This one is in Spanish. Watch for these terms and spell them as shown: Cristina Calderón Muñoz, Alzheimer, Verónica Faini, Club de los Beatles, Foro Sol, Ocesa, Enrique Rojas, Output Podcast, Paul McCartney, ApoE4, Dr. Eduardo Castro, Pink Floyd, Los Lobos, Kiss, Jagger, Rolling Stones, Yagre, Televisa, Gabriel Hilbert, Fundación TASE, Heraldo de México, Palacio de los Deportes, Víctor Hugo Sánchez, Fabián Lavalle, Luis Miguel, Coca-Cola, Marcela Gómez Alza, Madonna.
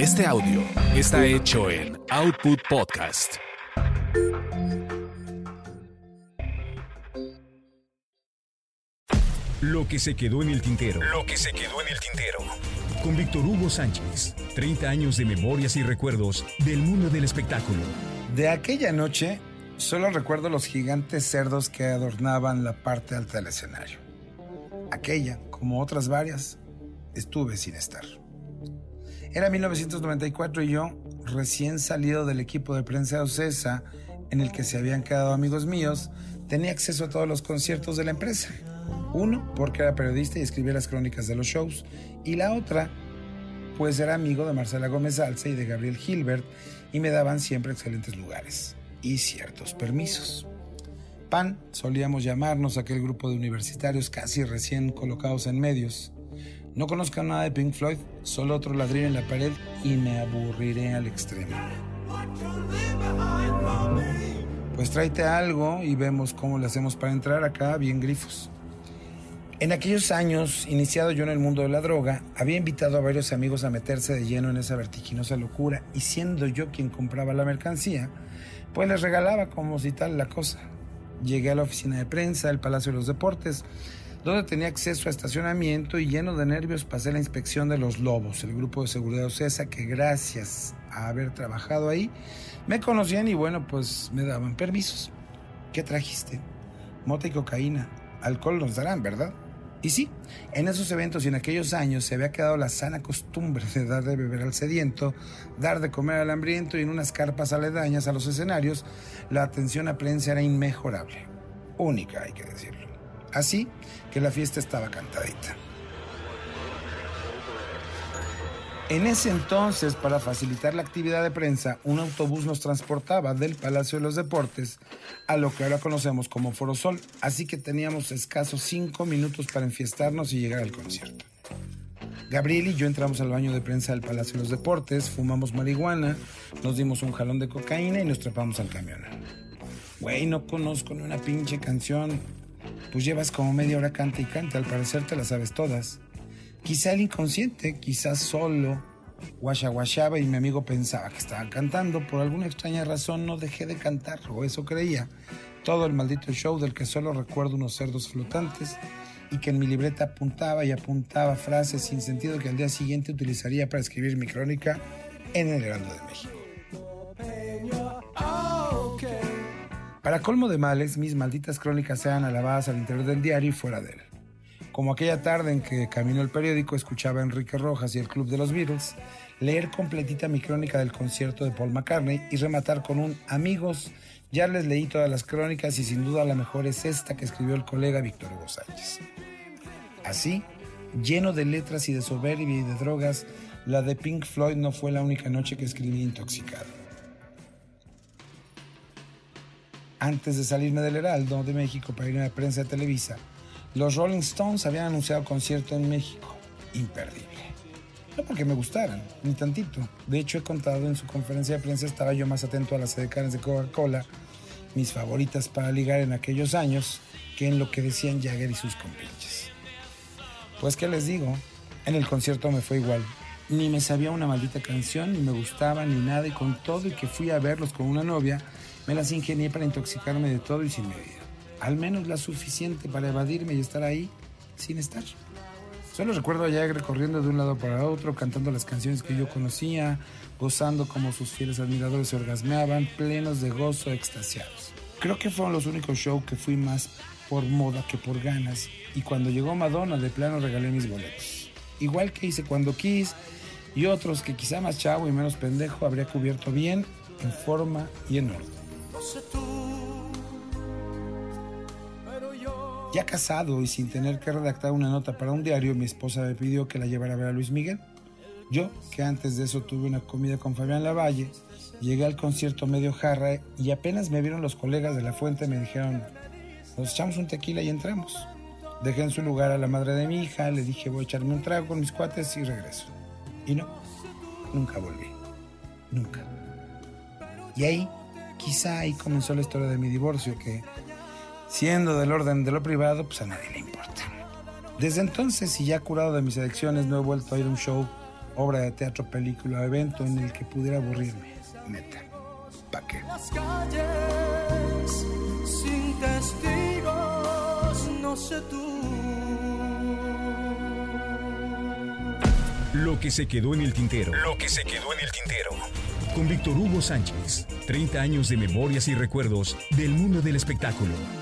Este audio está hecho en Output Podcast. Lo que se quedó en el tintero. Lo que se quedó en el tintero. Con Víctor Hugo Sánchez. 30 años de memorias y recuerdos del mundo del espectáculo. De aquella noche, solo recuerdo los gigantes cerdos que adornaban la parte alta del escenario. Aquella, como otras varias, estuve sin estar. Era 1994 y yo, recién salido del equipo de prensa de Ocesa, en el que se habían quedado amigos míos, tenía acceso a todos los conciertos de la empresa. Uno, porque era periodista y escribía las crónicas de los shows, y la otra, pues era amigo de Marcela Gómez Alza y de Gabriel Hilbert, y me daban siempre excelentes lugares y ciertos permisos. PAN, solíamos llamarnos aquel grupo de universitarios casi recién colocados en medios. No conozco nada de Pink Floyd, solo otro ladrillo en la pared y me aburriré al extremo. Pues tráete algo y vemos cómo le hacemos para entrar acá, bien grifos. En aquellos años, iniciado yo en el mundo de la droga, había invitado a varios amigos a meterse de lleno en esa vertiginosa locura, y siendo yo quien compraba la mercancía, pues les regalaba como si tal la cosa. Llegué a la oficina de prensa del Palacio de los Deportes, donde tenía acceso a estacionamiento, y lleno de nervios pasé la inspección de Los Lobos, el grupo de seguridad de Ocesa, que gracias a haber trabajado ahí, me conocían y bueno, pues me daban permisos. ¿Qué trajiste? Mota y cocaína. Alcohol nos darán, ¿verdad? Y sí, en esos eventos y en aquellos años se había quedado la sana costumbre de dar de beber al sediento, dar de comer al hambriento, y en unas carpas aledañas a los escenarios, la atención a prensa era inmejorable. Única, hay que decirlo. Así que la fiesta estaba cantadita. En ese entonces, para facilitar la actividad de prensa, un autobús nos transportaba del Palacio de los Deportes a lo que ahora conocemos como Foro Sol, así que teníamos escasos 5 minutos para enfiestarnos y llegar al concierto. Gabriel y yo entramos al baño de prensa del Palacio de los Deportes, fumamos marihuana, nos dimos un jalón de cocaína y nos trepamos al camión. Güey, no conozco ni una pinche canción. Pues llevas como media hora canta y canta, al parecer te las sabes todas. Quizá el inconsciente, quizás solo, guachaguachaba y mi amigo pensaba que estaba cantando. Por alguna extraña razón no dejé de cantar, o eso creía. Todo el maldito show, del que solo recuerdo unos cerdos flotantes y que en mi libreta apuntaba y apuntaba frases sin sentido que al día siguiente utilizaría para escribir mi crónica en el Heraldo de México. Para colmo de males, mis malditas crónicas eran alabadas al interior del diario y fuera de él. Como aquella tarde en que camino al periódico, escuchaba a Enrique Rojas y el Club de los Beatles, leer completita mi crónica del concierto de Paul McCartney y rematar con un amigos, ya les leí todas las crónicas y sin duda la mejor es esta que escribió el colega Víctor Hugo Sánchez. Así, lleno de letras y de soberbia y de drogas, la de Pink Floyd no fue la única noche que escribí intoxicado. Antes de salirme del Heraldo de México para irme a la prensa de Televisa, los Rolling Stones habían anunciado concierto en México. Imperdible. No porque me gustaran, ni tantito. De hecho, he contado en su conferencia de prensa, estaba yo más atento a las edecanes de Coca-Cola, mis favoritas para ligar en aquellos años, que en lo que decían Jagger y sus compinches. Pues, ¿qué les digo? En el concierto me fue igual. Ni me sabía una maldita canción, ni me gustaba, ni nada, y con todo y que fui a verlos con una novia, me las ingenié para intoxicarme de todo y sin medida. Al menos la suficiente para evadirme y estar ahí sin estar. Solo recuerdo a Yagre corriendo de un lado para otro, cantando las canciones que yo conocía, gozando como sus fieles admiradores se orgasmeaban, plenos de gozo, extasiados. Creo que fueron los únicos shows que fui más por moda que por ganas, y cuando llegó Madonna, de plano regalé mis boletos. Igual que hice cuando Kiss y otros que quizá más chavo y menos pendejo habría cubierto bien, en forma y en orden. Ya casado y sin tener que redactar una nota para un diario, mi esposa me pidió que la llevara a ver a Luis Miguel. Yo, que antes de eso tuve una comida con Fabián Lavalle, llegué al concierto medio jarra y apenas me vieron los colegas de la fuente me dijeron, nos echamos un tequila y entramos. Dejé en su lugar a la madre de mi hija, le dije voy a echarme un trago con mis cuates y regreso. Y no, nunca volví. Nunca. Y ahí, quizá ahí comenzó la historia de mi divorcio que, siendo del orden de lo privado, pues a nadie le importa. Desde entonces, y ya curado de mis adicciones, no he vuelto a ir a un show obra de teatro, película, evento en el que pudiera aburrirme. Neta, ¿pa' qué? Las calles sin testigos, no sé tú. Lo que se quedó en el tintero. Lo que se quedó en el tintero. Con Víctor Hugo Sánchez. 30 años de memorias y recuerdos del mundo del espectáculo.